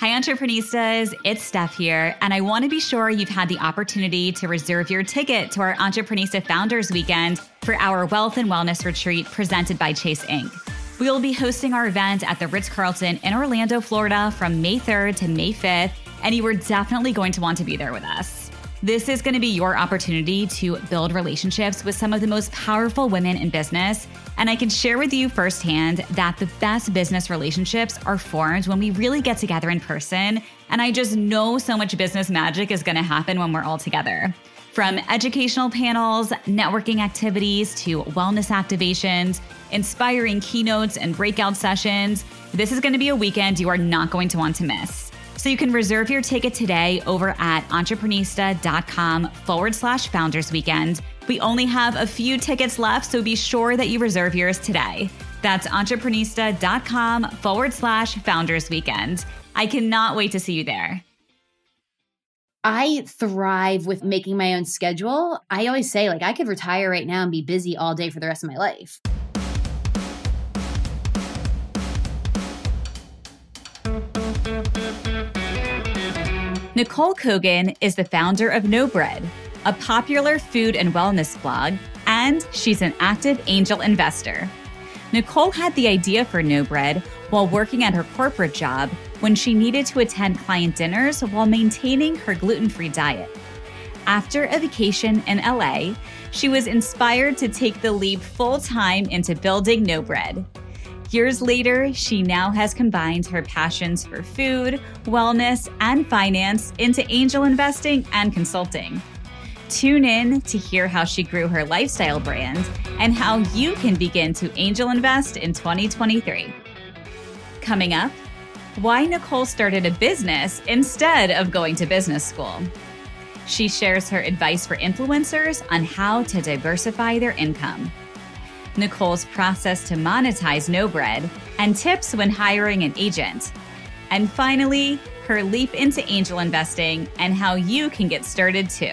Hi, Entrepreneistas. It's Steph here, and I want to be sure you've had the opportunity to reserve your ticket to our Entrepreneista Founders Weekend for our Wealth and Wellness Retreat presented by Chase Inc. We will be hosting our event at the Ritz-Carlton in Orlando, Florida from May 3rd to May 5th, and you are definitely going to want to be there with us. This is going to be your opportunity to build relationships with some of the most powerful women in business, and I can share with you firsthand that the best business relationships are formed when we really get together in person, and I just know so much business magic is going to happen when we're all together. From educational panels, networking activities, to wellness activations, inspiring keynotes and breakout sessions, this is going to be a weekend you are not going to want to miss. So you can reserve your ticket today over at entrepreneista.com/Founders Weekend. We only have a few tickets left, so be sure that you reserve yours today. That's entrepreneista.com/Founders Weekend. I cannot wait to see you there. I thrive with making my own schedule. I always say, I could retire right now and be busy all day for the rest of my life. Nicole Kogan is the founder of NoBread, a popular food and wellness blog, and she's an active angel investor. Nicole had the idea for NoBread while working at her corporate job when she needed to attend client dinners while maintaining her gluten-free diet. After a vacation in LA, she was inspired to take the leap full-time into building NoBread. Years later, she now has combined her passions for food, wellness, and finance into angel investing and consulting. Tune in to hear how she grew her lifestyle brand and how you can begin to angel invest in 2023. Coming up, why Nicole started a business instead of going to business school. She shares her advice for influencers on how to diversify their income, Nicole's process to monetize NoBread, and tips when hiring an agent. And finally, her leap into angel investing and how you can get started too.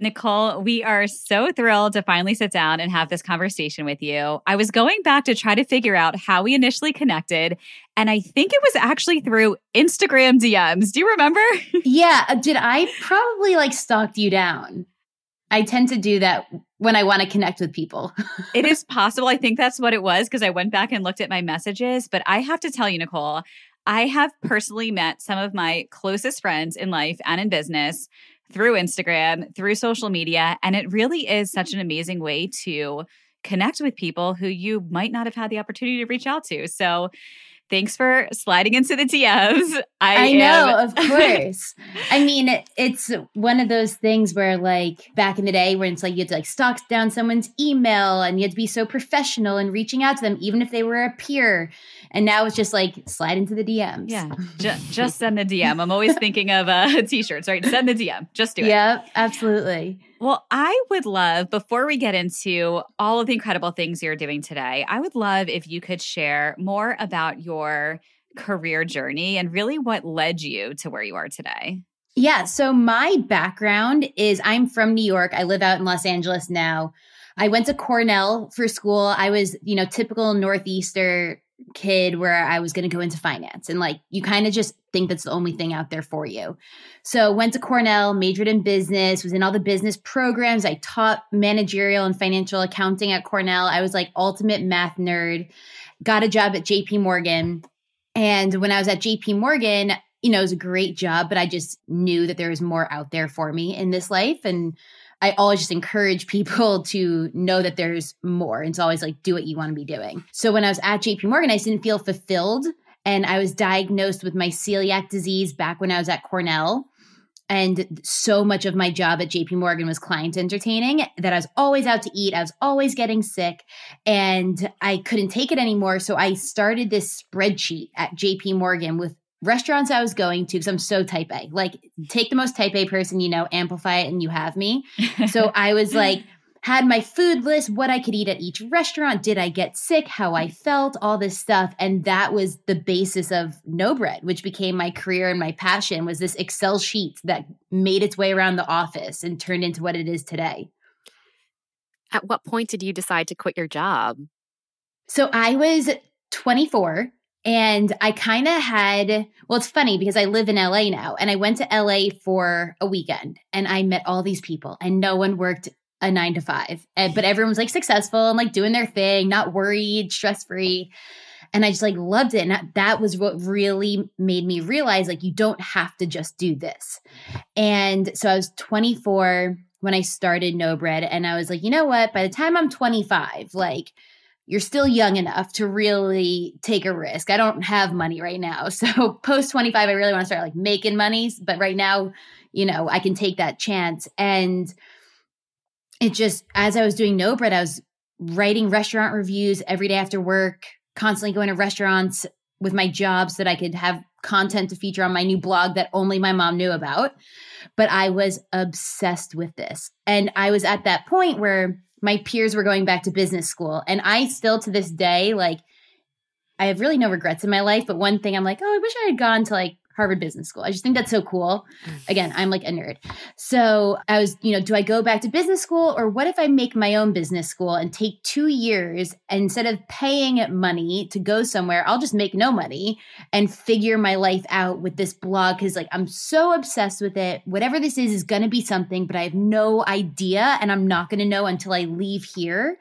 Nicole, we are so thrilled to finally sit down and have this conversation with you. I was going back to try to figure out how we initially connected, and I think it was actually through Instagram DMs. Do you remember? Yeah. Did I probably stalked you down? I tend to do that when I want to connect with people. It is possible. I think that's what it was, because I went back and looked at my messages. But I have to tell you, Nicole, I have personally met some of my closest friends in life and in business through Instagram, through social media. And it really is such an amazing way to connect with people who you might not have had the opportunity to reach out to. So thanks for sliding into the DMs. I know, of course. I mean, it's one of those things where back in the day when it's you had to stalk down someone's email and you had to be so professional in reaching out to them, even if they were a peer. And now it's just slide into the DMs. Yeah, just send the DM. I'm always thinking of t-shirts, right? Send the DM. Just do it. Yep, absolutely. Well, I would love, before we get into all of the incredible things you're doing today, I would love if you could share more about your career journey and really what led you to where you are today. Yeah. So my background is I'm from New York. I live out in Los Angeles now. I went to Cornell for school. I was, typical Northeaster kid where I was going to go into finance. And you kind of just think that's the only thing out there for you. So went to Cornell, majored in business, was in all the business programs. I taught managerial and financial accounting at Cornell. I was ultimate math nerd, got a job at JP Morgan. And when I was at JP Morgan, it was a great job, but I just knew that there was more out there for me in this life. And I always just encourage people to know that there's more. It's always do what you want to be doing. So when I was at JP Morgan, I just didn't feel fulfilled. And I was diagnosed with my celiac disease back when I was at Cornell. And so much of my job at JP Morgan was client entertaining that I was always out to eat. I was always getting sick and I couldn't take it anymore. So I started this spreadsheet at JP Morgan with restaurants I was going to, because I'm so type A, take the most type A person, amplify it and you have me. So I was had my food list, what I could eat at each restaurant, did I get sick, how I felt, all this stuff. And that was the basis of NoBread, which became my career and my passion, was this Excel sheet that made its way around the office and turned into what it is today. At what point did you decide to quit your job? So I was 24 and I kind of had, well, it's funny because I live in LA now and I went to LA for a weekend and I met all these people and no one worked a 9 to 5, but everyone's like successful and like doing their thing, not worried, stress-free. And I just like loved it. And that was what really made me realize like, you don't have to just do this. And so I was 24 when I started NoBread and I was like, you know what, by the time I'm 25, like you're still young enough to really take a risk. I don't have money right now. So post 25, I really want to start like making money, but right now, you know, I can take that chance. And it just, as I was doing NoBread, I was writing restaurant reviews every day after work, constantly going to restaurants with my job so that I could have content to feature on my new blog that only my mom knew about. But I was obsessed with this. And I was at that point where my peers were going back to business school. And I still to this day, like, I have really no regrets in my life. But one thing I'm like, oh, I wish I had gone to like Harvard Business School. I just think that's so cool. Again, I'm like a nerd. So I was, you know, do I go back to business school or what if I make my own business school and take 2 years and instead of paying money to go somewhere, I'll just make no money and figure my life out with this blog. Cause like, I'm so obsessed with it. Whatever this is going to be something, but I have no idea and I'm not going to know until I leave here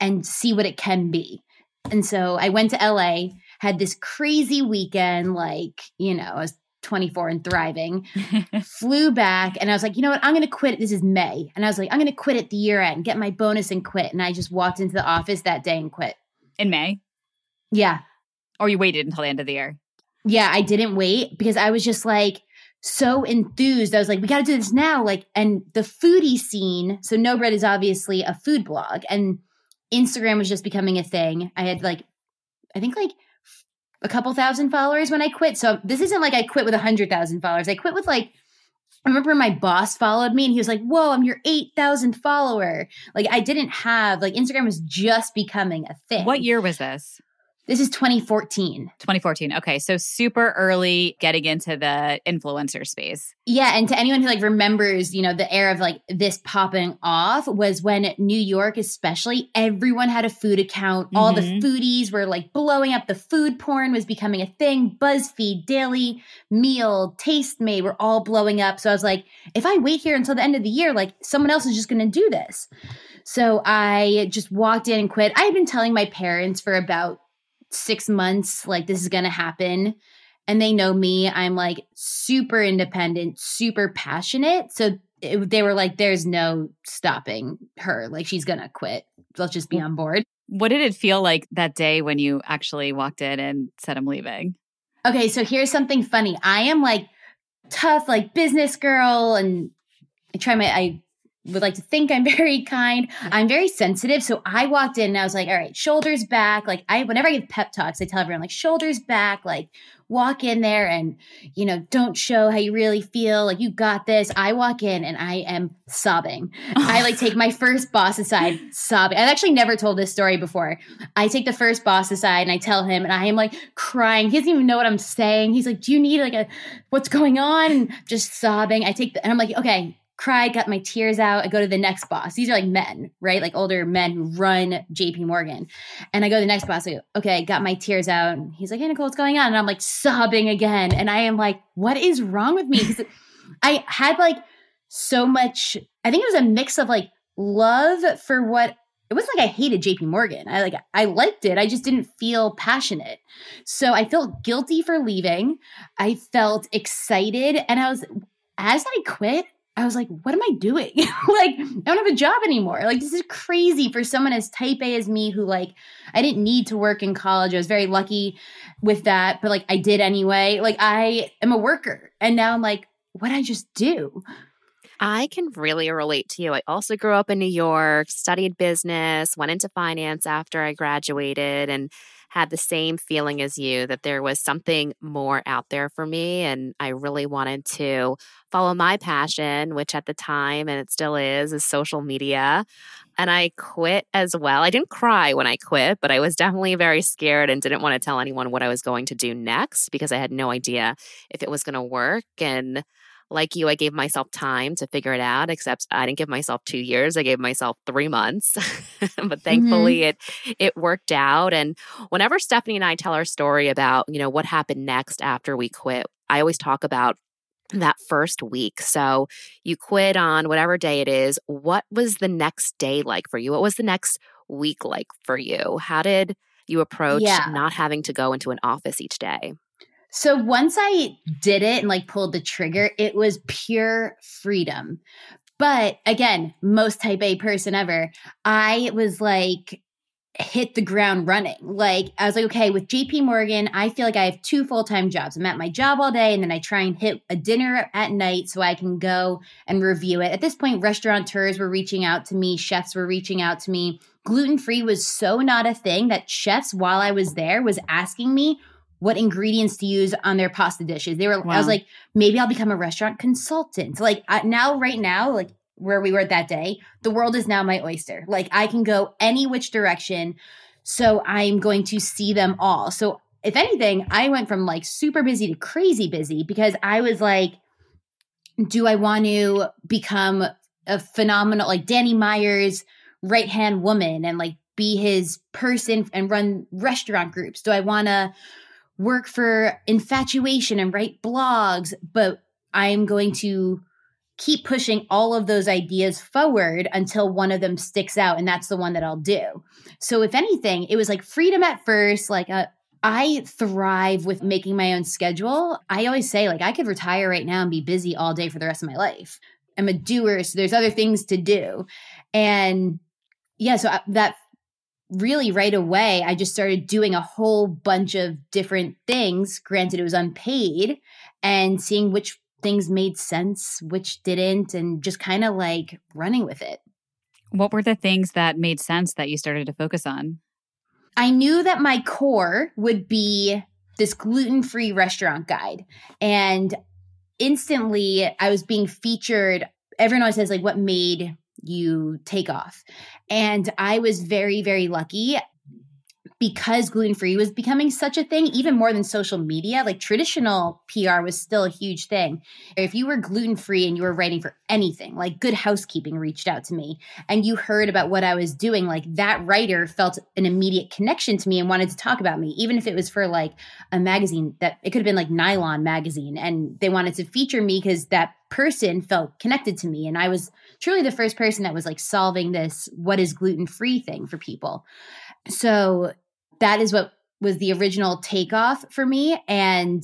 and see what it can be. And so I went to LA, had this crazy weekend, like, you know, I was 24 and thriving, flew back and I was like, you know what, I'm going to quit. This is May. And I was like, I'm going to quit at the year end, get my bonus and quit. And I just walked into the office that day and quit. In May? Yeah. Or you waited until the end of the year? Yeah, I didn't wait because I was just like so enthused. I was like, we got to do this now. Like, and the foodie scene, so NoBread is obviously a food blog and Instagram was just becoming a thing. I had like, I think like a couple thousand followers when I quit. So this isn't like I quit with 100,000 followers. I quit with like, I remember my boss followed me and he was like, whoa, I'm your 8,000 follower. Like I didn't have, like Instagram was just becoming a thing. What year was this? This is 2014. 2014. Okay. So super early getting into the influencer space. Yeah. And to anyone who like remembers, you know, the era of like this popping off was when New York, especially, everyone had a food account. All the foodies were like blowing up. The food porn was becoming a thing. Buzzfeed, Daily Meal, Tastemate were all blowing up. So I was like, if I wait here until the end of the year, like someone else is just going to do this. So I just walked in and quit. I had been telling my parents for about 6 months, like this is going to happen. And they know me. I'm like super independent, super passionate. So they were like, there's no stopping her. Like she's going to quit. Let's just be on board. What did it feel like that day when you actually walked in and said, I'm leaving? Okay. So here's something funny. I am like tough, like business girl. And I would like to think I'm very kind. I'm very sensitive. So I walked in and I was like, all right, shoulders back. Like whenever I give pep talks, I tell everyone like shoulders back, like walk in there and, you know, don't show how you really feel. Like you got this. I walk in and I am sobbing. I like take my first boss aside, sobbing. I've actually never told this story before. I take the first boss aside and I tell him and I am like crying. He doesn't even know what I'm saying. He's like, do you need like what's going on? And just sobbing. And I'm like, okay. Cry, got my tears out. I go to the next boss. These are like men, right? Like older men who run JP Morgan. And I go to the next boss. I go, okay, got my tears out. And he's like, hey, Nicole, what's going on? And I'm like sobbing again. And I am like, what is wrong with me? Because I had like so much, I think it was a mix of like love for it wasn't like I hated JP Morgan. I liked it. I just didn't feel passionate. So I felt guilty for leaving. I felt excited. And as I quit, I was like, what am I doing? Like, I don't have a job anymore. Like, this is crazy for someone as type A as me who, like, I didn't need to work in college. I was very lucky with that, but, like, I did anyway. Like, I am a worker. And now I'm like, what did I just do? I can really relate to you. I also grew up in New York, studied business, went into finance after I graduated, and had the same feeling as you that there was something more out there for me. And I really wanted to follow my passion, which at the time, and it still is social media. And I quit as well. I didn't cry when I quit, but I was definitely very scared and didn't want to tell anyone what I was going to do next because I had no idea if it was going to work. And like you, I gave myself time to figure it out, except I didn't give myself 2 years. I gave myself 3 months, but thankfully it worked out. And whenever Stephanie and I tell our story about, you know, what happened next after we quit, I always talk about that first week. So you quit on whatever day it is. What was the next day like for you? What was the next week like for you? How did you approach not having to go into an office each day? So once I did it and like pulled the trigger, it was pure freedom. But again, most type A person ever, I was like hit the ground running. Like I was like, okay, with JP Morgan, I feel like I have 2 full-time jobs. I'm at my job all day and then I try and hit a dinner at night so I can go and review it. At this point, restaurateurs were reaching out to me. Chefs were reaching out to me. Gluten-free was so not a thing that chefs, while I was there, was asking me what ingredients to use on their pasta dishes. They were, wow. I was like, maybe I'll become a restaurant consultant. So like right now, like where we were that day, the world is now my oyster. Like I can go any which direction. So I'm going to see them all. So if anything, I went from like super busy to crazy busy because I was like, do I want to become a phenomenal, like Danny Meyer's right-hand woman and like be his person and run restaurant groups? Do I want to work for Infatuation and write blogs? But I'm going to keep pushing all of those ideas forward until one of them sticks out. And that's the one that I'll do. So if anything, it was like freedom at first. Like I thrive with making my own schedule. I always say like I could retire right now and be busy all day for the rest of my life. I'm a doer. So there's other things to do. And yeah, so that really right away, I just started doing a whole bunch of different things. Granted, it was unpaid, and seeing which things made sense, which didn't, and just kind of like running with it. What were the things that made sense that you started to focus on? I knew that my core would be this gluten-free restaurant guide. And instantly I was being featured. Everyone always says like, what made you take off? And I was very, very lucky because gluten-free was becoming such a thing, even more than social media. Like traditional PR was still a huge thing. If you were gluten-free and you were writing for anything, like Good Housekeeping reached out to me and you heard about what I was doing, like that writer felt an immediate connection to me and wanted to talk about me, even if it was for like a magazine that it could have been like Nylon magazine. And they wanted to feature me because that person felt connected to me. And I was truly the first person that was like solving this, what is gluten-free thing for people. So that is what was the original takeoff for me, and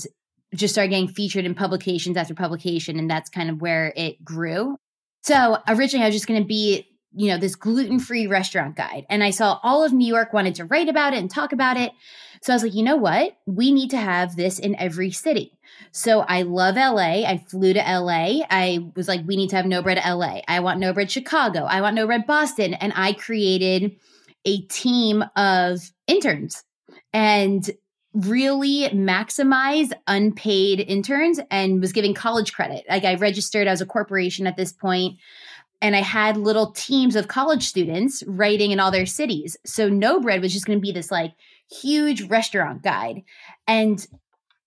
just started getting featured in publications after publication. And that's kind of where it grew. So originally I was just going to be, you know, this gluten-free restaurant guide. And I saw all of New York wanted to write about it and talk about it. So I was like, you know what? We need to have this in every city. So I love LA. I flew to LA. I was like, we need to have NoBread LA. I want NoBread Chicago. I want NoBread Boston. And I created a team of interns and really maximized unpaid interns and was giving college credit. Like I registered as a corporation at this point. And I had little teams of college students writing in all their cities. So NoBread was just going to be this like huge restaurant guide. And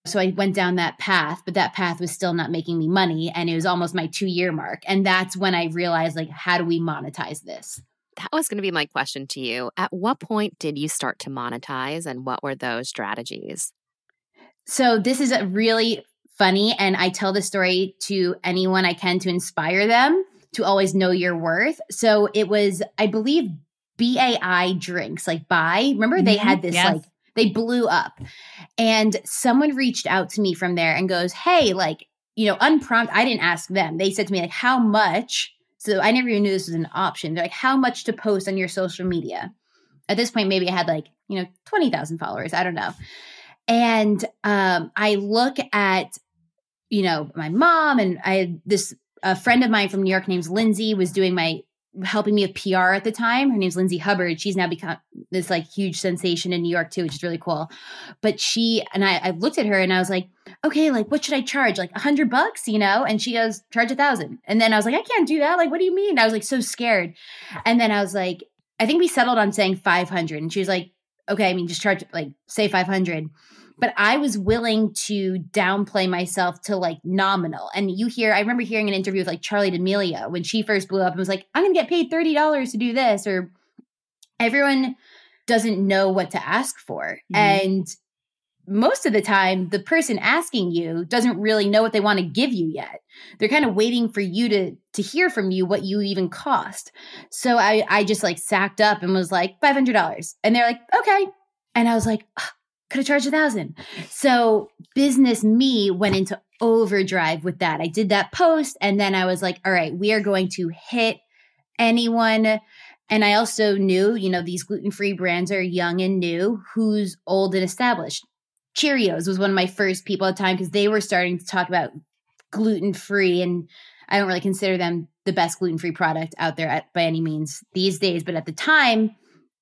so I went down that path, but that path was still not making me money. And it was almost my 2-year mark. And that's when I realized like, how do we monetize this? That was going to be my question to you. At what point did you start to monetize and what were those strategies? So this is a really funny, and I tell this story to anyone I can to inspire them to always know your worth. So it was, I believe, BAI drinks, like BAI. Remember they had this, yes. Like they blew up, and someone reached out to me from there and goes, hey, like, you know, unprompted. I didn't ask them. They said to me like, how much? So I never even knew this was an option. They're like, how much to post on your social media? At this point, maybe I had like, you know, 20,000 followers. I don't know. And I look at, you know, my mom, and I had this a friend of mine from New York named Lindsay was helping me with PR at the time. Her name's Lindsay Hubbard. She's now become this like huge sensation in New York too, which is really cool. But I looked at her and I was like, okay, like what should I charge? Like $100, you know? And she goes, charge 1,000. And then I was like, I can't do that. Like, what do you mean? I was like so scared. And then I was like, I think we settled on saying 500. And she was like, okay, I mean, just charge like say 500. But I was willing to downplay myself to like nominal. And I remember hearing an interview with like Charlie D'Amelio when she first blew up and was like, I'm going to get paid $30 to do this. Or everyone doesn't know what to ask for. Mm-hmm. And most of the time, the person asking you doesn't really know what they want to give you yet. They're kind of waiting for you to hear from you what you even cost. So I just like sacked up and was like $500. And they're like, okay. And I was like, oh, could have charged 1,000. So business me went into overdrive with that. I did that post and then I was like, all right, we are going to hit anyone. And I also knew, you know, these gluten-free brands are young and new. Who's old and established? Cheerios was one of my first people at the time because they were starting to talk about gluten-free, and I don't really consider them the best gluten-free product out there by any means these days. But at the time,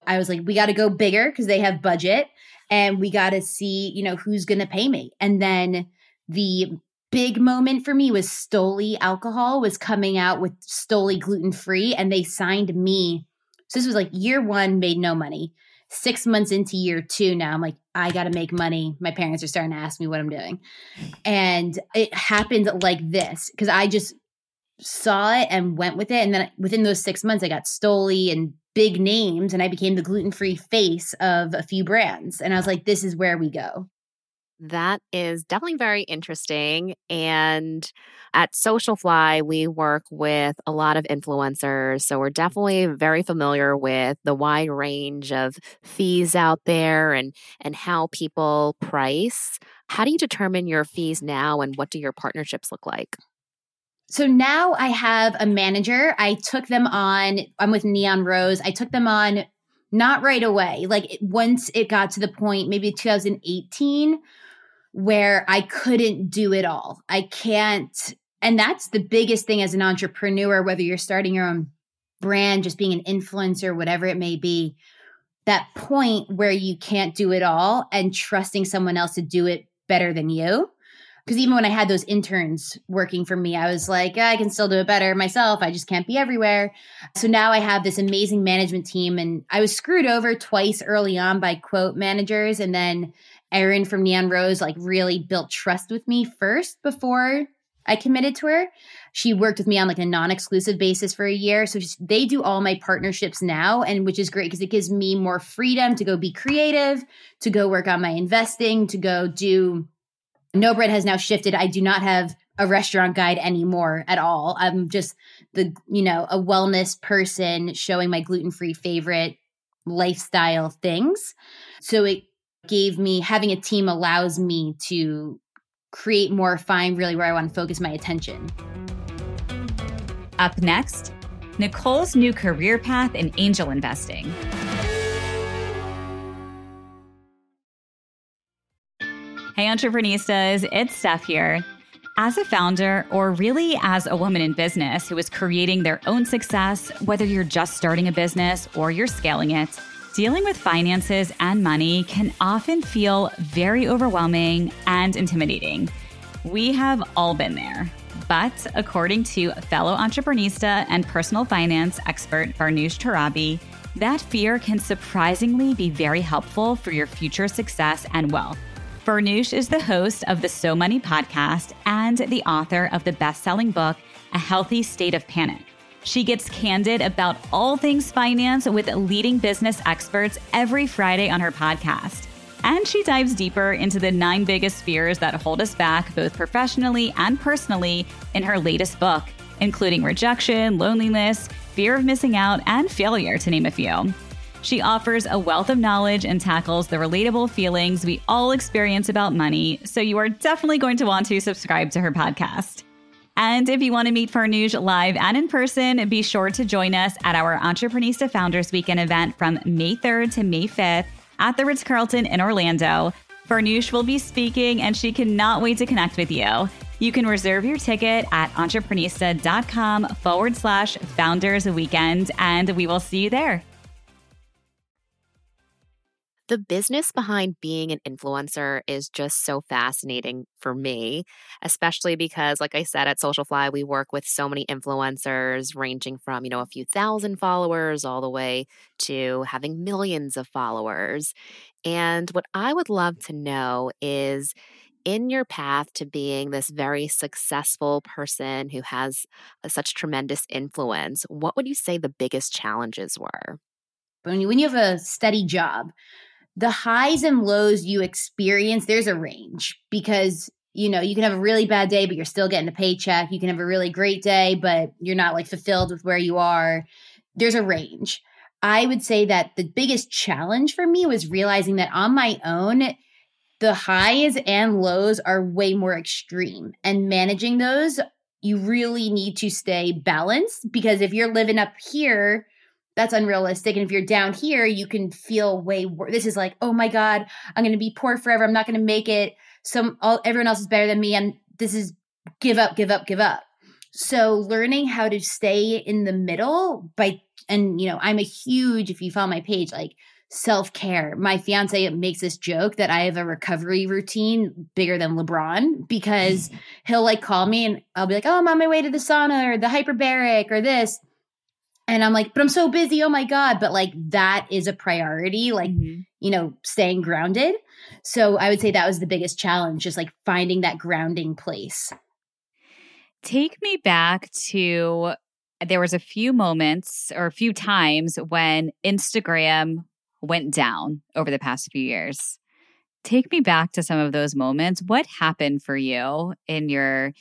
I was like, we got to go bigger because they have budget and we got to see, you know, who's going to pay me. And then the big moment for me was Stoli Alcohol was coming out with Stoli gluten-free and they signed me. So this was like year one, made no money. 6 months into year two now, I'm like, I got to make money. My parents are starting to ask me what I'm doing. And it happened like this because I just saw it and went with it. And then within those 6 months, I got Stoli and big names and I became the gluten-free face of a few brands. And I was like, this is where we go. That is definitely very interesting. And at Socialfly, we work with a lot of influencers. So we're definitely very familiar with the wide range of fees out there and how people price. How do you determine your fees now and what do your partnerships look like? So now I have a manager. I took them on. I'm with Neon Rose. I took them on not right away. Like once it got to the point, maybe 2018, where I couldn't do it all. I can't. And that's the biggest thing as an entrepreneur, whether you're starting your own brand, just being an influencer, whatever it may be, that point where you can't do it all and trusting someone else to do it better than you. Because even when I had those interns working for me, I was like, I can still do it better myself. I just can't be everywhere. So now I have this amazing management team. And I was screwed over twice early on by quote managers. And then Erin from Neon Rose like really built trust with me first before I committed to her. She worked with me on like a non-exclusive basis for a year. So they do all my partnerships now, and which is great because it gives me more freedom to go be creative, to go work on my investing, to go do... NoBread has now shifted. I do not have a restaurant guide anymore at all. I'm just a wellness person showing my gluten-free favorite lifestyle things. So it gave me, having a team allows me to create more, find really where I want to focus my attention. Up next, Nicole's new career path in angel investing. Hey, Entrepreneistas, it's Steph here. As a founder, or really as a woman in business who is creating their own success, whether you're just starting a business or you're scaling it, dealing with finances and money can often feel very overwhelming and intimidating. We have all been there. But according to fellow Entrepreneista and personal finance expert Farnoosh Torabi, that fear can surprisingly be very helpful for your future success and wealth. Farnoosh is the host of the So Money podcast and the author of the best-selling book, A Healthy State of Panic. She gets candid about all things finance with leading business experts every Friday on her podcast. And she dives deeper into the 9 biggest fears that hold us back both professionally and personally in her latest book, including rejection, loneliness, fear of missing out, and failure, to name a few. She offers a wealth of knowledge and tackles the relatable feelings we all experience about money, so you are definitely going to want to subscribe to her podcast. And if you want to meet Farnoosh live and in person, be sure to join us at our Entrepreneista Founders Weekend event from May 3rd to May 5th at the Ritz-Carlton in Orlando. Farnoosh will be speaking, and she cannot wait to connect with you. You can reserve your ticket at entreprenista.com/Founders Weekend, and we will see you there. The business behind being an influencer is just so fascinating for me, especially because, like I said, at Socialfly, we work with so many influencers ranging from, a few thousand followers all the way to having millions of followers. And what I would love to know is, in your path to being this very successful person who has such tremendous influence, what would you say the biggest challenges were? When you have a steady job, the highs and lows you experience, there's a range because, you can have a really bad day, but you're still getting a paycheck. You can have a really great day, but you're not fulfilled with where you are. There's a range. I would say that the biggest challenge for me was realizing that on my own, the highs and lows are way more extreme, and managing those, you really need to stay balanced, because if you're living up here, that's unrealistic. And if you're down here, you can feel way worse. This is like, oh my God, I'm going to be poor forever. I'm not going to make it. Everyone else is better than me. And this is give up. So learning how to stay in the middle I'm a huge, if you follow my page, self-care. My fiance makes this joke that I have a recovery routine bigger than LeBron, because he'll call me and I'll be like, oh, I'm on my way to the sauna or the hyperbaric or this. And I'm like, but I'm so busy. Oh my God. But that is a priority, staying grounded. So I would say that was the biggest challenge, just finding that grounding place. Take me back to, there was a few moments or a few times when Instagram went down over the past few years. Take me back to some of those moments. What happened for you in your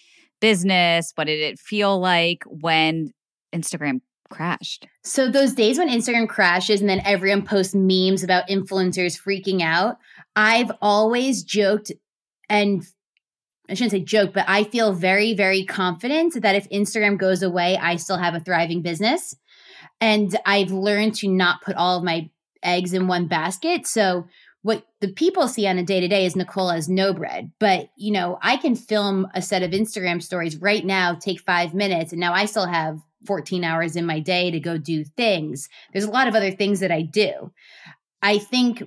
business? What did it feel like when Instagram crashed? So those days when Instagram crashes and then everyone posts memes about influencers freaking out, I've always joked, and I shouldn't say joke, but I feel very, very confident that if Instagram goes away, I still have a thriving business. And I've learned to not put all of my eggs in one basket. So what the people see on a day-to-day is Nicole as NoBread. But, I can film a set of Instagram stories right now, take 5 minutes, and now I still have 14 hours in my day to go do things. There's a lot of other things that I do. I think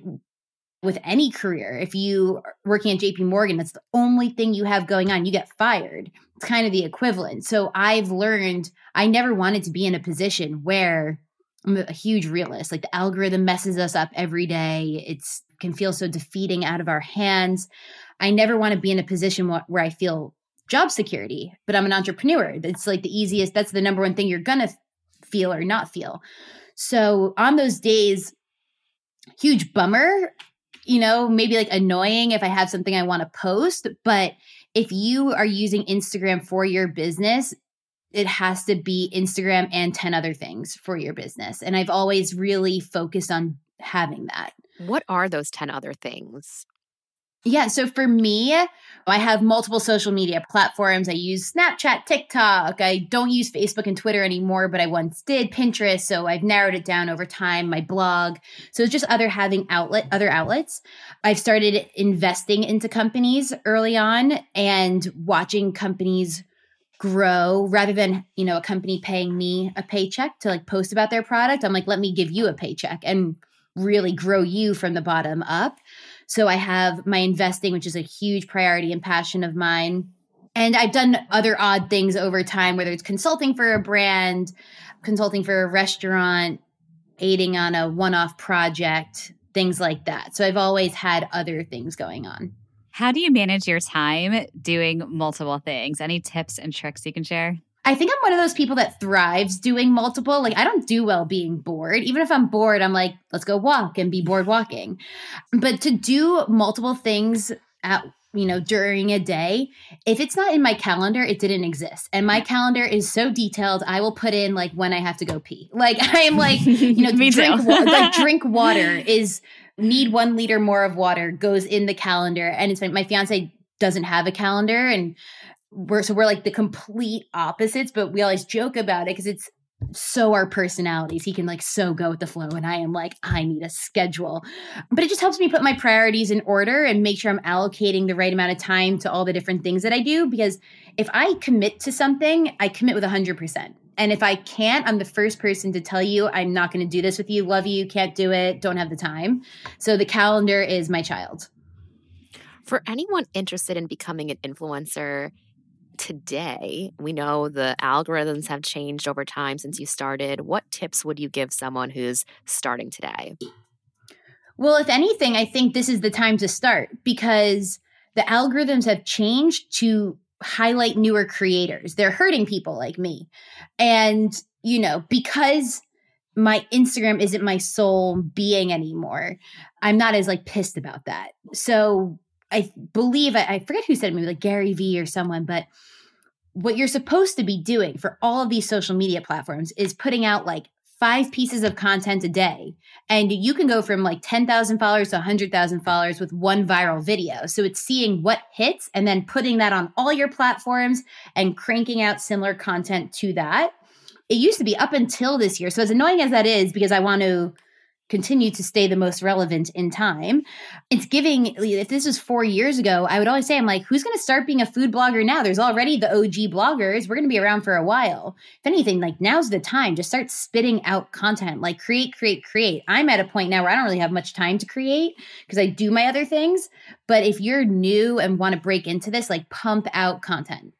with any career, if you are working at JP Morgan, that's the only thing you have going on, you get fired. It's kind of the equivalent. So I've learned I never wanted to be in a position where I'm a huge realist. The algorithm messes us up every day. It's can feel so defeating, out of our hands. I never want to be in a position where I feel job security, but I'm an entrepreneur. That's the easiest. That's the number one thing you're going to feel or not feel. So on those days, huge bummer, maybe annoying if I have something I want to post. But if you are using Instagram for your business, it has to be Instagram and 10 other things for your business. And I've always really focused on having that. What are those 10 other things? Yeah. So for me, I have multiple social media platforms. I use Snapchat, TikTok. I don't use Facebook and Twitter anymore, but I once did. Pinterest. So I've narrowed it down over time. My blog. So it's just other outlets. I've started investing into companies early on and watching companies grow, rather than, a company paying me a paycheck to post about their product. I'm let me give you a paycheck and really grow you from the bottom up. So I have my investing, which is a huge priority and passion of mine. And I've done other odd things over time, whether it's consulting for a brand, consulting for a restaurant, aiding on a one-off project, things like that. So I've always had other things going on. How do you manage your time doing multiple things? Any tips and tricks you can share? I think I'm one of those people that thrives doing multiple. I don't do well being bored. Even if I'm bored, I'm let's go walk and be bored walking. But to do multiple things at, during a day, if it's not in my calendar, it didn't exist. And my calendar is so detailed. I will put in when I have to go pee. I am drink water is need 1 liter more of water goes in the calendar. And it's my fiance doesn't have a calendar, and we're the complete opposites, but we always joke about it because it's so our personalities. He can like so go with the flow, and I am like, I need a schedule. But it just helps me put my priorities in order and make sure I'm allocating the right amount of time to all the different things that I do, because if I commit to something, I commit with 100%. And if I can't, I'm the first person to tell you, I'm not going to do this with you. Love you. Can't do it. Don't have the time. So the calendar is my child. For anyone interested in becoming an influencer today, we know the algorithms have changed over time since you started. What tips would you give someone who's starting today? Well, if anything, I think this is the time to start because the algorithms have changed to highlight newer creators. They're hurting people like me. And, you know, because my Instagram isn't my sole being anymore, I'm not as like pissed about that. So I believe, I forget who said it, maybe like Gary Vee or someone, but what you're supposed to be doing for all of these social media platforms is putting out like 5 pieces of content a day. And you can go from like 10,000 followers to 100,000 followers with one viral video. So it's seeing what hits and then putting that on all your platforms and cranking out similar content to that. It used to be up until this year. So as annoying as that is, because I want to continue to stay the most relevant in time. It's giving, if this was 4 years ago, I would always say, I'm like, who's going to start being a food blogger now? There's already the OG bloggers. We're going to be around for a while. If anything, like now's the time. Just start spitting out content, like create. I'm at a point now where I don't really have much time to create because I do my other things. But if you're new and want to break into this, like pump out content.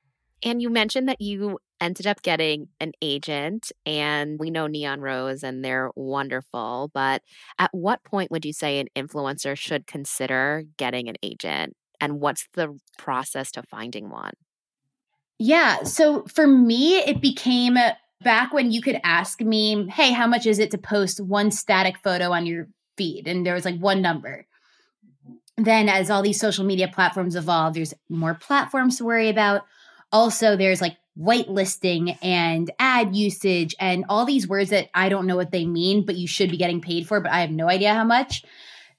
And you mentioned that you ended up getting an agent, and we know Neon Rose and they're wonderful, but at what point would you say an influencer should consider getting an agent, and what's the process to finding one? Yeah. So for me, it became back when you could ask me, hey, how much is it to post one static photo on your feed? And there was like one number. Then as all these social media platforms evolve, there's more platforms to worry about. Also, there's like whitelisting and ad usage and all these words that I don't know what they mean, but you should be getting paid for, but I have no idea how much.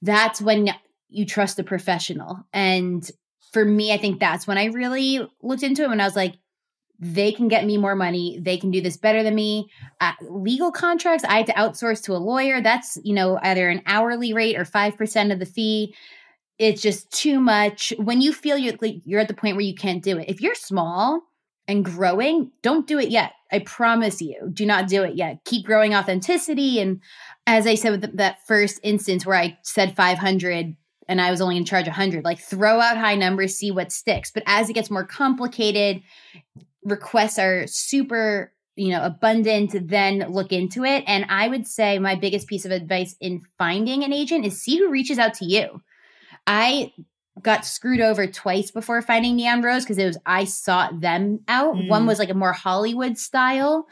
That's when you trust a professional. And for me, I think that's when I really looked into it, when I was like, they can get me more money. They can do this better than me. Legal contracts, I had to outsource to a lawyer. That's, you know, either an hourly rate or 5% of the fee. It's just too much. When you feel you're at the point where you can't do it, if you're small and growing, don't do it yet. I promise you, do not do it yet. Keep growing authenticity. And as I said, with that first instance where I said 500 and I was only in charge 100, like throw out high numbers, see what sticks. But as it gets more complicated, requests are super, you know, abundant, then look into it. And I would say my biggest piece of advice in finding an agent is see who reaches out to you. I got screwed over twice before finding Neon Rose because I sought them out. One was like a more Hollywood style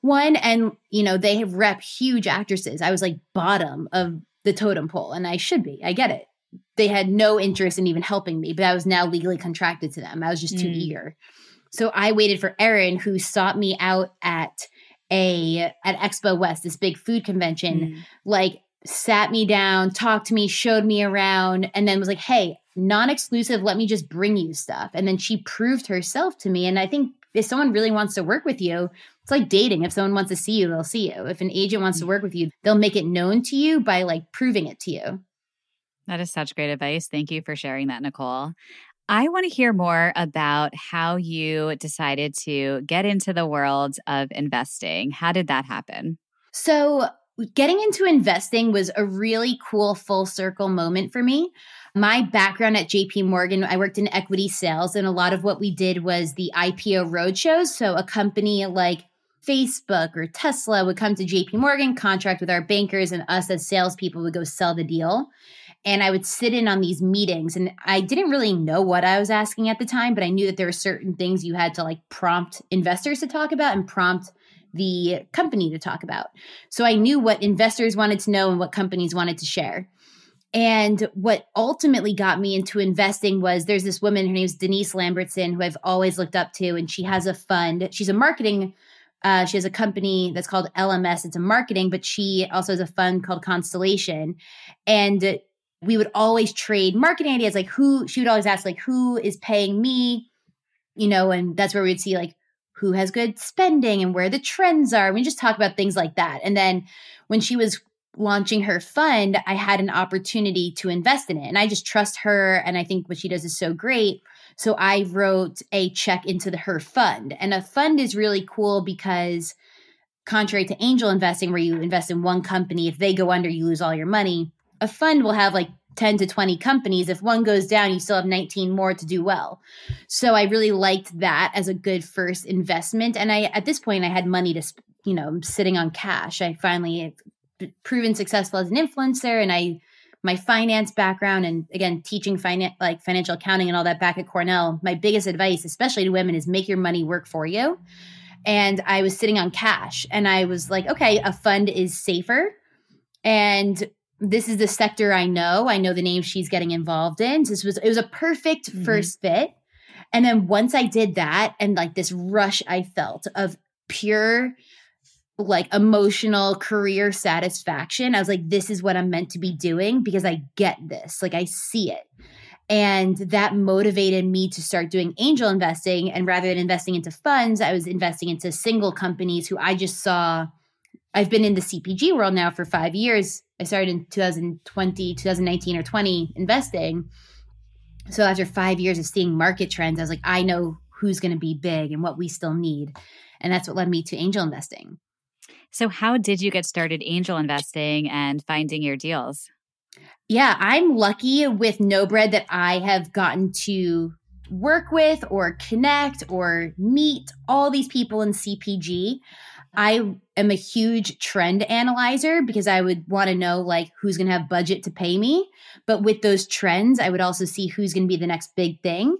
one. And, you know, they rep huge actresses. I was like bottom of the totem pole, and I should be. I get it. They had no interest in even helping me, but I was now legally contracted to them. I was just too eager. So I waited for Erin, who sought me out at Expo West, this big food convention, sat me down, talked to me, showed me around, and then was like, hey, non-exclusive, let me just bring you stuff. And then she proved herself to me. And I think if someone really wants to work with you, it's like dating. If someone wants to see you, they'll see you. If an agent wants to work with you, they'll make it known to you by like proving it to you. That is such great advice. Thank you for sharing that, Nicole. I want to hear more about how you decided to get into the world of investing. How did that happen? So getting into investing was a really cool full circle moment for me. My background at JP Morgan, I worked in equity sales, and a lot of what we did was the IPO roadshows. So a company like Facebook or Tesla would come to JP Morgan, contract with our bankers, and us as salespeople would go sell the deal. And I would sit in on these meetings, and I didn't really know what I was asking at the time, but I knew that there were certain things you had to like prompt investors to talk about and prompt the company to talk about. So I knew what investors wanted to know and what companies wanted to share. And what ultimately got me into investing was there's this woman, her name is Denise Lambertson, who I've always looked up to. And she has a fund. She's a marketing, she has a company that's called LMS. It's a marketing, but she also has a fund called Constellation. And we would always trade marketing ideas. Like she would always ask like, who is paying me? You know, and that's where we would see like, who has good spending and where the trends are. We just talk about things like that. And then when she was launching her fund, I had an opportunity to invest in it. And I just trust her. And I think what she does is so great. So I wrote a check into her fund. And a fund is really cool because contrary to angel investing, where you invest in one company, if they go under, you lose all your money. A fund will have like 10 to 20 companies. If one goes down, you still have 19 more to do well. So I really liked that as a good first investment. And I, at this point, I had money to, you know, sitting on cash. I finally had proven successful as an influencer, and my finance background, and again, teaching financial accounting and all that back at Cornell, my biggest advice, especially to women, is make your money work for you. And I was sitting on cash, and I was like, okay, a fund is safer. And this is the sector I know. I know the name she's getting involved in. So it was a perfect first fit. And then once I did that, and like this rush I felt of pure like emotional career satisfaction, I was like, this is what I'm meant to be doing, because I get this, like I see it. And that motivated me to start doing angel investing. And rather than investing into funds, I was investing into single companies who I just saw. I've been in the CPG world now for 5 years. I started in 2019 or 20 investing. So after 5 years of seeing market trends, I was like, I know who's going to be big and what we still need. And that's what led me to angel investing. So how did you get started angel investing and finding your deals? Yeah, I'm lucky with NoBread that I have gotten to work with or connect or meet all these people in CPG. I am a huge trend analyzer because I would want to know like who's going to have budget to pay me. But with those trends, I would also see who's going to be the next big thing.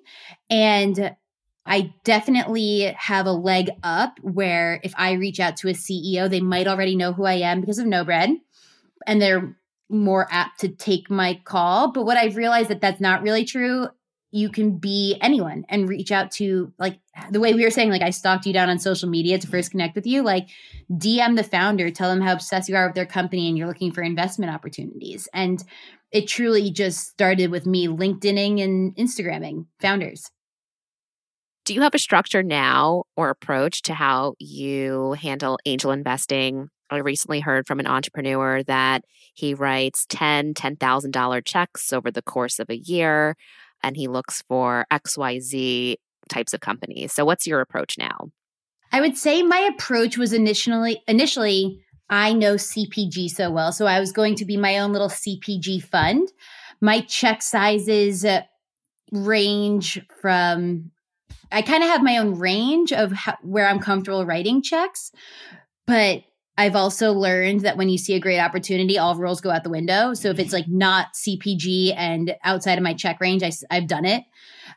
And I definitely have a leg up where if I reach out to a CEO, they might already know who I am because of NoBread, and they're more apt to take my call. But what I've realized that that's not really true. You can be anyone and reach out to, like the way we were saying, like I stalked you down on social media to first connect with you, like DM the founder, tell them how obsessed you are with their company and you're looking for investment opportunities. And it truly just started with me LinkedIning and Instagramming founders. Do you have a structure now or approach to how you handle angel investing? I recently heard from an entrepreneur that he writes $10,000 checks over the course of a year, and he looks for XYZ types of companies. So what's your approach now? I would say my approach was initially, I know CPG so well. So I was going to be my own little CPG fund. My check sizes range from, I kind of have my own range of where I'm comfortable writing checks. But I've also learned that when you see a great opportunity, all rules go out the window. So if it's like not CPG and outside of my check range, I've done it.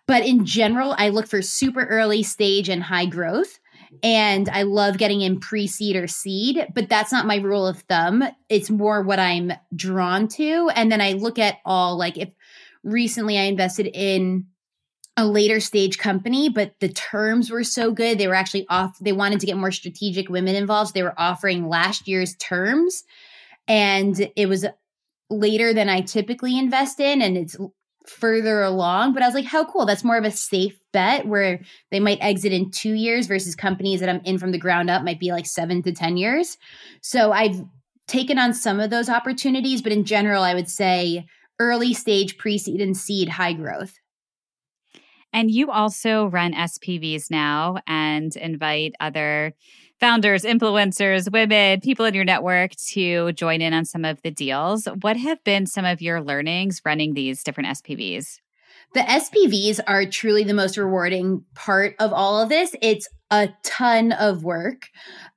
But in general, I look for super early stage and high growth. And I love getting in pre-seed or seed, but that's not my rule of thumb. It's more what I'm drawn to. And then I look at all, like if recently I invested in a later stage company, but the terms were so good. They were actually off. They wanted to get more strategic women involved. So they were offering last year's terms, and it was later than I typically invest in. And it's further along, but I was like, how cool. That's more of a safe bet where they might exit in 2 years versus companies that I'm in from the ground up might be like 7 to 10 years. So I've taken on some of those opportunities, but in general, I would say early stage, pre-seed and seed, high growth. And you also run SPVs now and invite other founders, influencers, women, people in your network to join in on some of the deals. What have been some of your learnings running these different SPVs? The SPVs are truly the most rewarding part of all of this. It's a ton of work.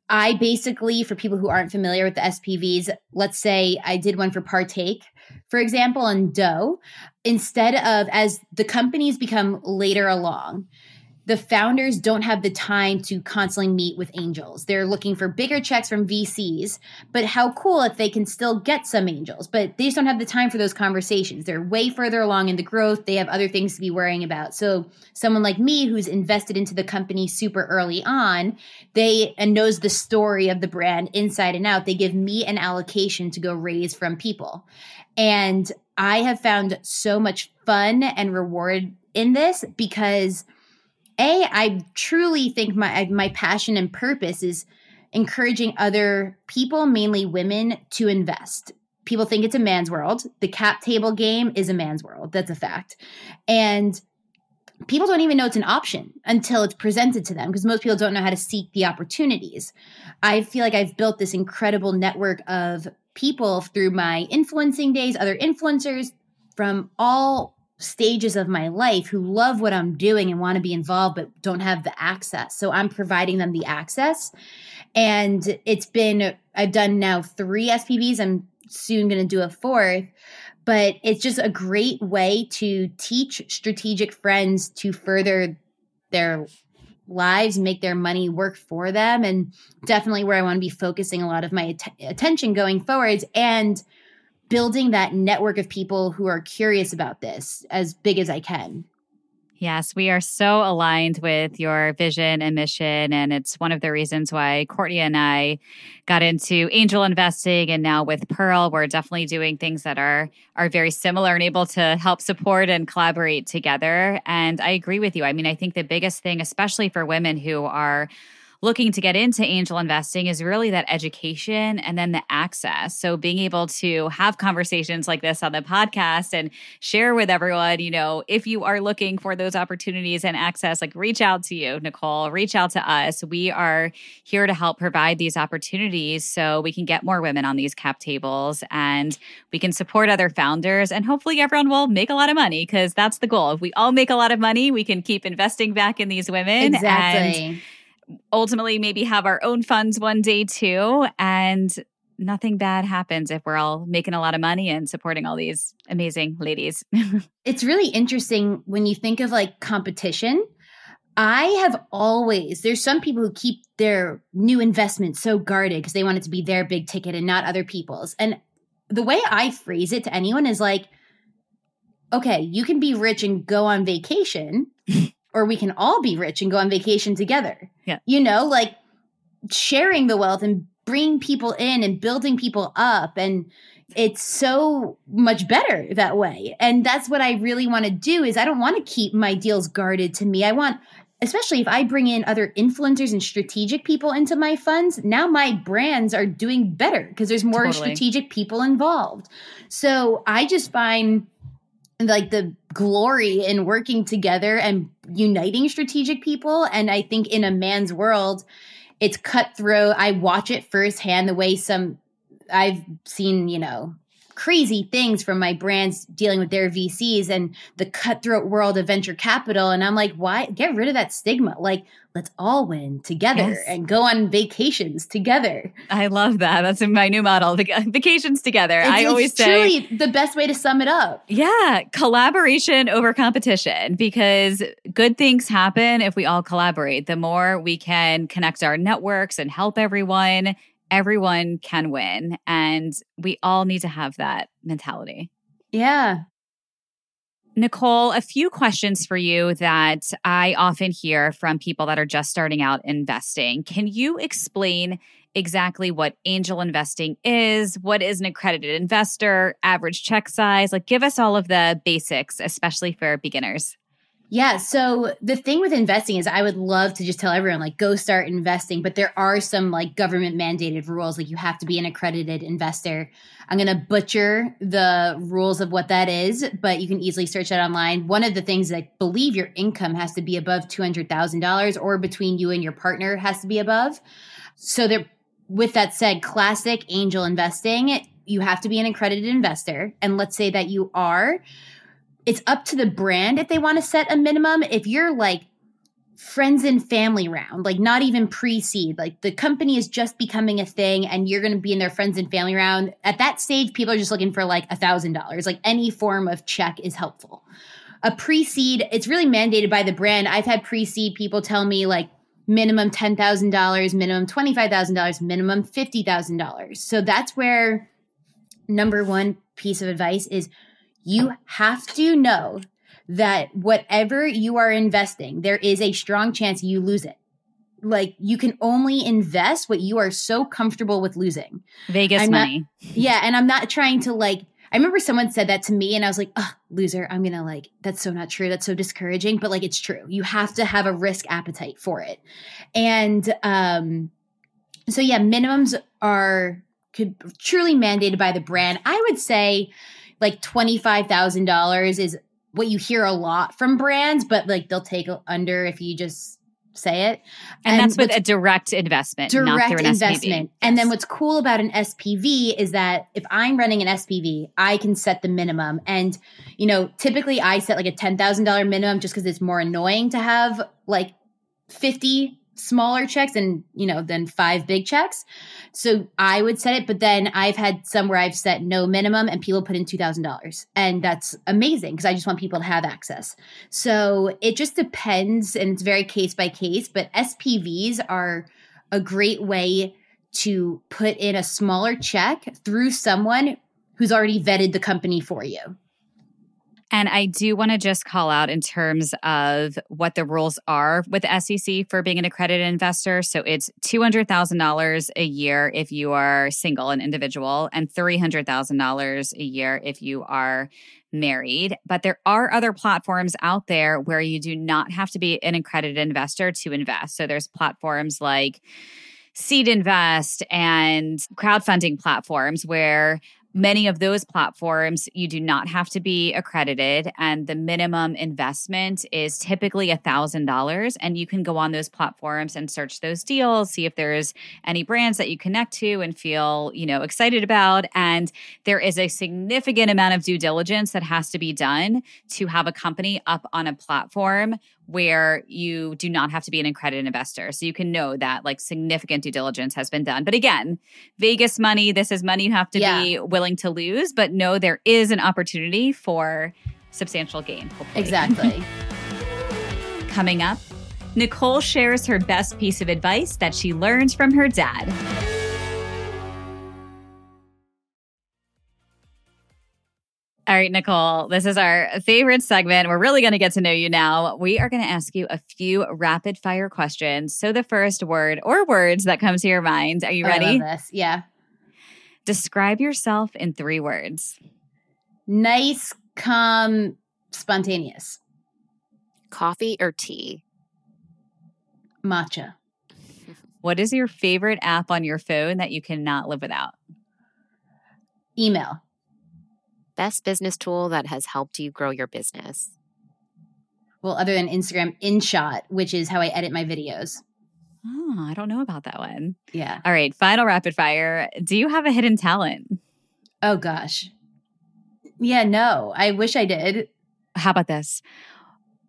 I basically, for people who aren't familiar with the SPVs, let's say I did one for Partake, for example, and Doe. Instead of, as the companies become later along, the founders don't have the time to constantly meet with angels. They're looking for bigger checks from VCs, but how cool if they can still get some angels, but they just don't have the time for those conversations. They're way further along in the growth. They have other things to be worrying about. So someone like me who's invested into the company super early on, and knows the story of the brand inside and out, they give me an allocation to go raise from people. And I have found so much fun and reward in this because I truly think my passion and purpose is encouraging other people, mainly women, to invest. People think it's a man's world. The cap table game is a man's world. That's a fact. And people don't even know it's an option until it's presented to them because most people don't know how to seek the opportunities. I feel like I've built this incredible network of people through my influencing days, other influencers from all stages of my life who love what I'm doing and want to be involved but don't have the access. So I'm providing them the access. And I've done now 3 SPVs. I'm soon going to do a 4th. But it's just a great way to teach strategic friends to further their lives, make their money work for them. And definitely where I want to be focusing a lot of my attention going forwards and building that network of people who are curious about this as big as I can. Yes, we are so aligned with your vision and mission. And it's one of the reasons why Courtney and I got into angel investing. And now with Pearl, we're definitely doing things that are very similar and able to help support and collaborate together. And I agree with you. I mean, I think the biggest thing, especially for women who are looking to get into angel investing, is really that education and then the access. So being able to have conversations like this on the podcast and share with everyone, you know, if you are looking for those opportunities and access, like reach out to you, Nicole, reach out to us. We are here to help provide these opportunities so we can get more women on these cap tables and we can support other founders. And hopefully everyone will make a lot of money because that's the goal. If we all make a lot of money, we can keep investing back in these women. Exactly. And ultimately maybe have our own funds one day too. And nothing bad happens if we're all making a lot of money and supporting all these amazing ladies. It's really interesting when you think of like competition. I have always, there's some people who keep their new investments so guarded because they want it to be their big ticket and not other people's. And the way I phrase it to anyone is like, okay, you can be rich and go on vacation or we can all be rich and go on vacation together. Yeah. You know, like sharing the wealth and bringing people in and building people up. And it's so much better that way. And that's what I really want to do is I don't want to keep my deals guarded to me. I want, especially if I bring in other influencers and strategic people into my funds, now my brands are doing better because there's more strategic people involved. So I just find like the glory in working together and uniting strategic people. And I think in a man's world, it's cutthroat. I watch it firsthand the way I've seen, you know, crazy things from my brands dealing with their VCs and the cutthroat world of venture capital. And I'm like, why? Get rid of that stigma. Like, let's all win together and go on vacations together. I love that. That's my new model, vacations together. It's truly the best way to sum it up. Yeah. Collaboration over competition, because good things happen if we all collaborate. The more we can connect our networks and help everyone can win. And we all need to have that mentality. Yeah. Nicole, a few questions for you that I often hear from people that are just starting out investing. Can you explain exactly what angel investing is? What is an accredited investor? Average check size? Like, give us all of the basics, especially for beginners. Yeah. So the thing with investing is I would love to just tell everyone, like, go start investing. But there are some like government mandated rules. Like, you have to be an accredited investor. I'm going to butcher the rules of what that is, but you can easily search that online. One of the things that I believe your income has to be above $200,000 or between you and your partner has to be above. So with that said, classic angel investing, you have to be an accredited investor. And let's say that you are. It's up to the brand if they want to set a minimum. If you're like friends and family round, like not even pre-seed, like the company is just becoming a thing and you're going to be in their friends and family round, at that stage, people are just looking for like $1,000. Like any form of check is helpful. A pre-seed, it's really mandated by the brand. I've had pre-seed people tell me like minimum $10,000, minimum $25,000, minimum $50,000. So that's where number one piece of advice is you have to know that whatever you are investing, there is a strong chance you lose it. Like, you can only invest what you are so comfortable with losing. Vegas money. Yeah. And I'm not trying to like, I remember someone said that to me and I was like, oh, loser, I'm going to like, that's so not true. That's so discouraging. But like, it's true. You have to have a risk appetite for it. And so yeah, minimums could truly mandated by the brand. I would say like $25,000 is what you hear a lot from brands, but like they'll take under if you just say it. And that's with a direct investment, not through an investment. SPV. And yes. Then what's cool about an SPV is that if I'm running an SPV, I can set the minimum. And, you know, typically I set like a $10,000 minimum just because it's more annoying to have like 50 smaller checks and, you know, then 5 big checks. So I would set it, but then I've had some where I've set no minimum and people put in $2,000. And that's amazing because I just want people to have access. So it just depends and it's very case by case, but SPVs are a great way to put in a smaller check through someone who's already vetted the company for you. And I do want to just call out in terms of what the rules are with SEC for being an accredited investor. So it's $200,000 a year if you are single and individual, and $300,000 a year if you are married. But there are other platforms out there where you do not have to be an accredited investor to invest. So there's platforms like Seed Invest and crowdfunding platforms where many of those platforms, you do not have to be accredited, and the minimum investment is typically $1,000. And you can go on those platforms and search those deals, see if there's any brands that you connect to and feel, you know, excited about. And there is a significant amount of due diligence that has to be done to have a company up on a platform where you do not have to be an accredited investor. So you can know that like significant due diligence has been done. But again, Vegas money, this is money you have to be willing to lose, but no, there is an opportunity for substantial gain. Hopefully. Exactly. Coming up, Nicole shares her best piece of advice that she learned from her dad. All right, Nicole, this is our favorite segment. We're really going to get to know you now. We are going to ask you a few rapid fire questions. So the first word or words that comes to your mind. Are you ready? I love this. Yeah. Describe yourself in 3 words. Nice, calm, spontaneous. Coffee or tea? Matcha. What is your favorite app on your phone that you cannot live without? Email. Best business tool that has helped you grow your business? Well, other than Instagram, InShot, which is how I edit my videos. Oh, I don't know about that one. Yeah. All right. Final rapid fire. Do you have a hidden talent? Oh, gosh. Yeah, no. I wish I did. How about this?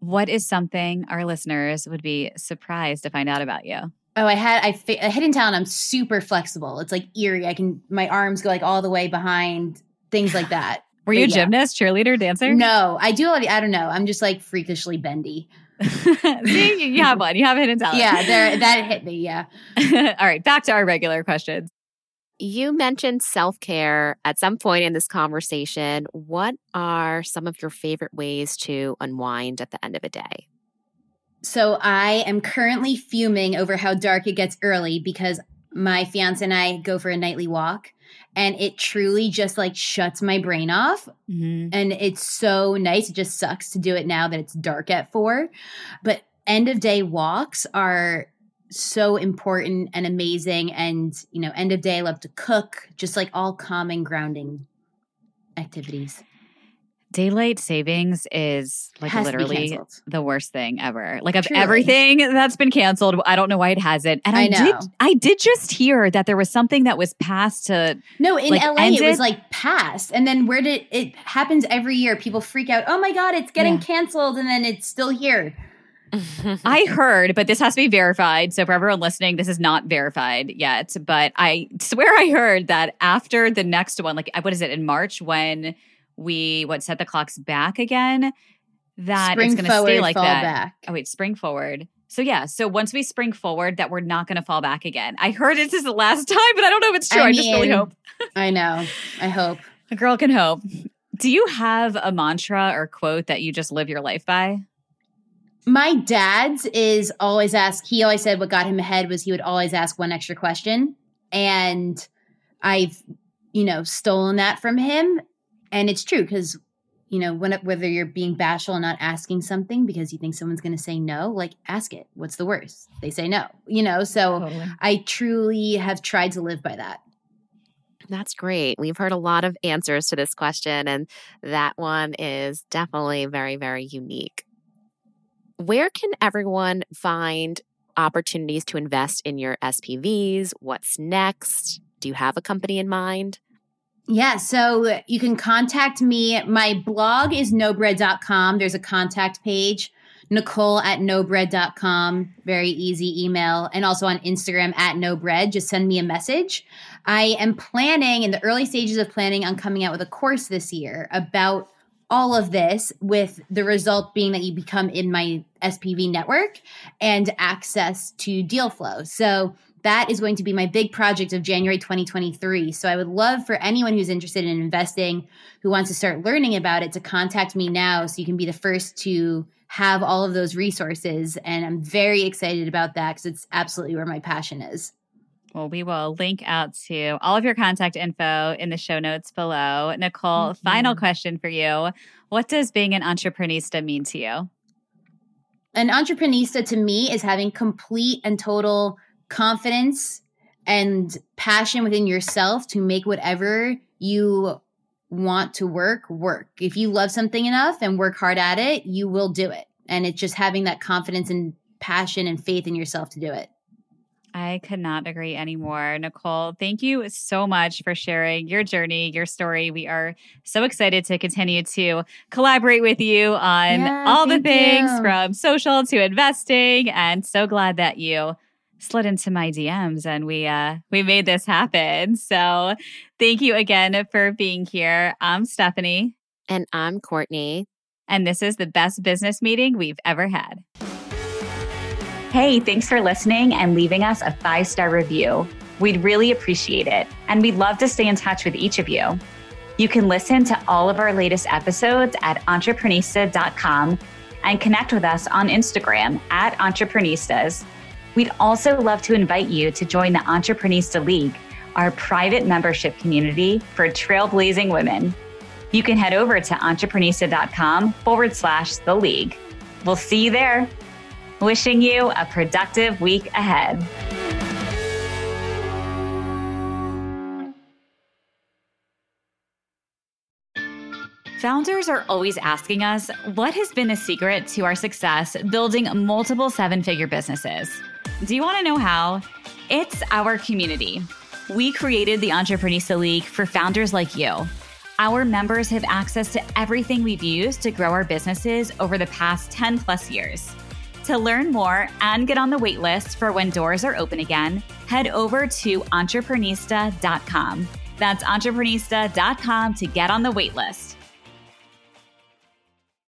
What is something our listeners would be surprised to find out about you? Oh, a hidden talent. I'm super flexible. It's like eerie. My arms go like all the way behind, things like that. Were you a gymnast, cheerleader, dancer? No, I do a lot of, I don't know. I'm just like freakishly bendy. See, you have one. You have a hidden talent. Yeah, that hit me, yeah. All right, back to our regular questions. You mentioned self-care at some point in this conversation. What are some of your favorite ways to unwind at the end of a day? So I am currently fuming over how dark it gets early because my fiance and I go for a nightly walk. And it truly just like shuts my brain off. Mm-hmm. And it's so nice. It just sucks to do it now that it's dark at 4. But end of day walks are so important and amazing. And, you know, end of day, I love to cook, just like all calm and grounding activities. Daylight savings is like literally the worst thing ever. Like of everything that's been canceled, I don't know why it hasn't. And I did just hear that there was something that was passed to no in like, LA. Ended. It was like passed, and then where did it happens every year? People freak out. Oh my god, it's getting canceled, and then it's still here. I heard, but this has to be verified. So for everyone listening, this is not verified yet. But I swear I heard that after the next one, like what is it in March when? We set the clocks back again, that spring it's going to stay like fall that. Back. Oh, wait, spring forward. So yeah, so once we spring forward, that we're not going to fall back again. I heard this is the last time, but I don't know if it's true. I just really hope. I know. I hope. A girl can hope. Do you have a mantra or quote that you just live your life by? My dad's is always ask. He always said what got him ahead was he would always ask one extra question. And I've, you know, stolen that from him. And it's true because, you know, whether you're being bashful and not asking something because you think someone's going to say no, like ask it. What's the worst? They say no, you know? So totally. I truly have tried to live by that. That's great. We've heard a lot of answers to this question, and that one is definitely very, very unique. Where can everyone find opportunities to invest in your SPVs? What's next? Do you have a company in mind? Yeah, so you can contact me. My blog is nobread.com. There's a contact page, Nicole@nobread.com. Very easy email. And also on Instagram @nobread. Just send me a message. I am planning, in the early stages of planning, on coming out with a course this year about all of this, with the result being that you become in my SPV network and access to deal flow. So that is going to be my big project of January 2023. So I would love for anyone who's interested in investing, who wants to start learning about it, to contact me now so you can be the first to have all of those resources. And I'm very excited about that because it's absolutely where my passion is. Well, we will link out to all of your contact info in the show notes below. Nicole, final question for you. What does being an entrepreneista mean to you? An entrepreneista to me is having complete and total confidence and passion within yourself to make whatever you want to work. If you love something enough and work hard at it, you will do it. And it's just having that confidence and passion and faith in yourself to do it. I could not agree anymore. Nicole, thank you so much for sharing your journey, your story. We are so excited to continue to collaborate with you on all the things from social to investing. And so glad that you slid into my DMs and we made this happen. So thank you again for being here. I'm Stephanie. And I'm Courtney. And this is the best business meeting we've ever had. Hey, thanks for listening and leaving us a 5-star review. We'd really appreciate it. And we'd love to stay in touch with each of you. You can listen to all of our latest episodes at Entrepreneista.com and connect with us on Instagram @Entrepreneistas. We'd also love to invite you to join the Entrepreneista League, our private membership community for trailblazing women. You can head over to Entrepreneista.com/the league. We'll see you there. Wishing you a productive week ahead. Founders are always asking us, what has been the secret to our success building multiple 7-figure businesses? Do you want to know how? It's our community. We created the Entrepreneista League for founders like you. Our members have access to everything we've used to grow our businesses over the past 10 plus years. To learn more and get on the wait list for when doors are open again, head over to Entrepreneista.com. That's Entrepreneista.com to get on the wait list.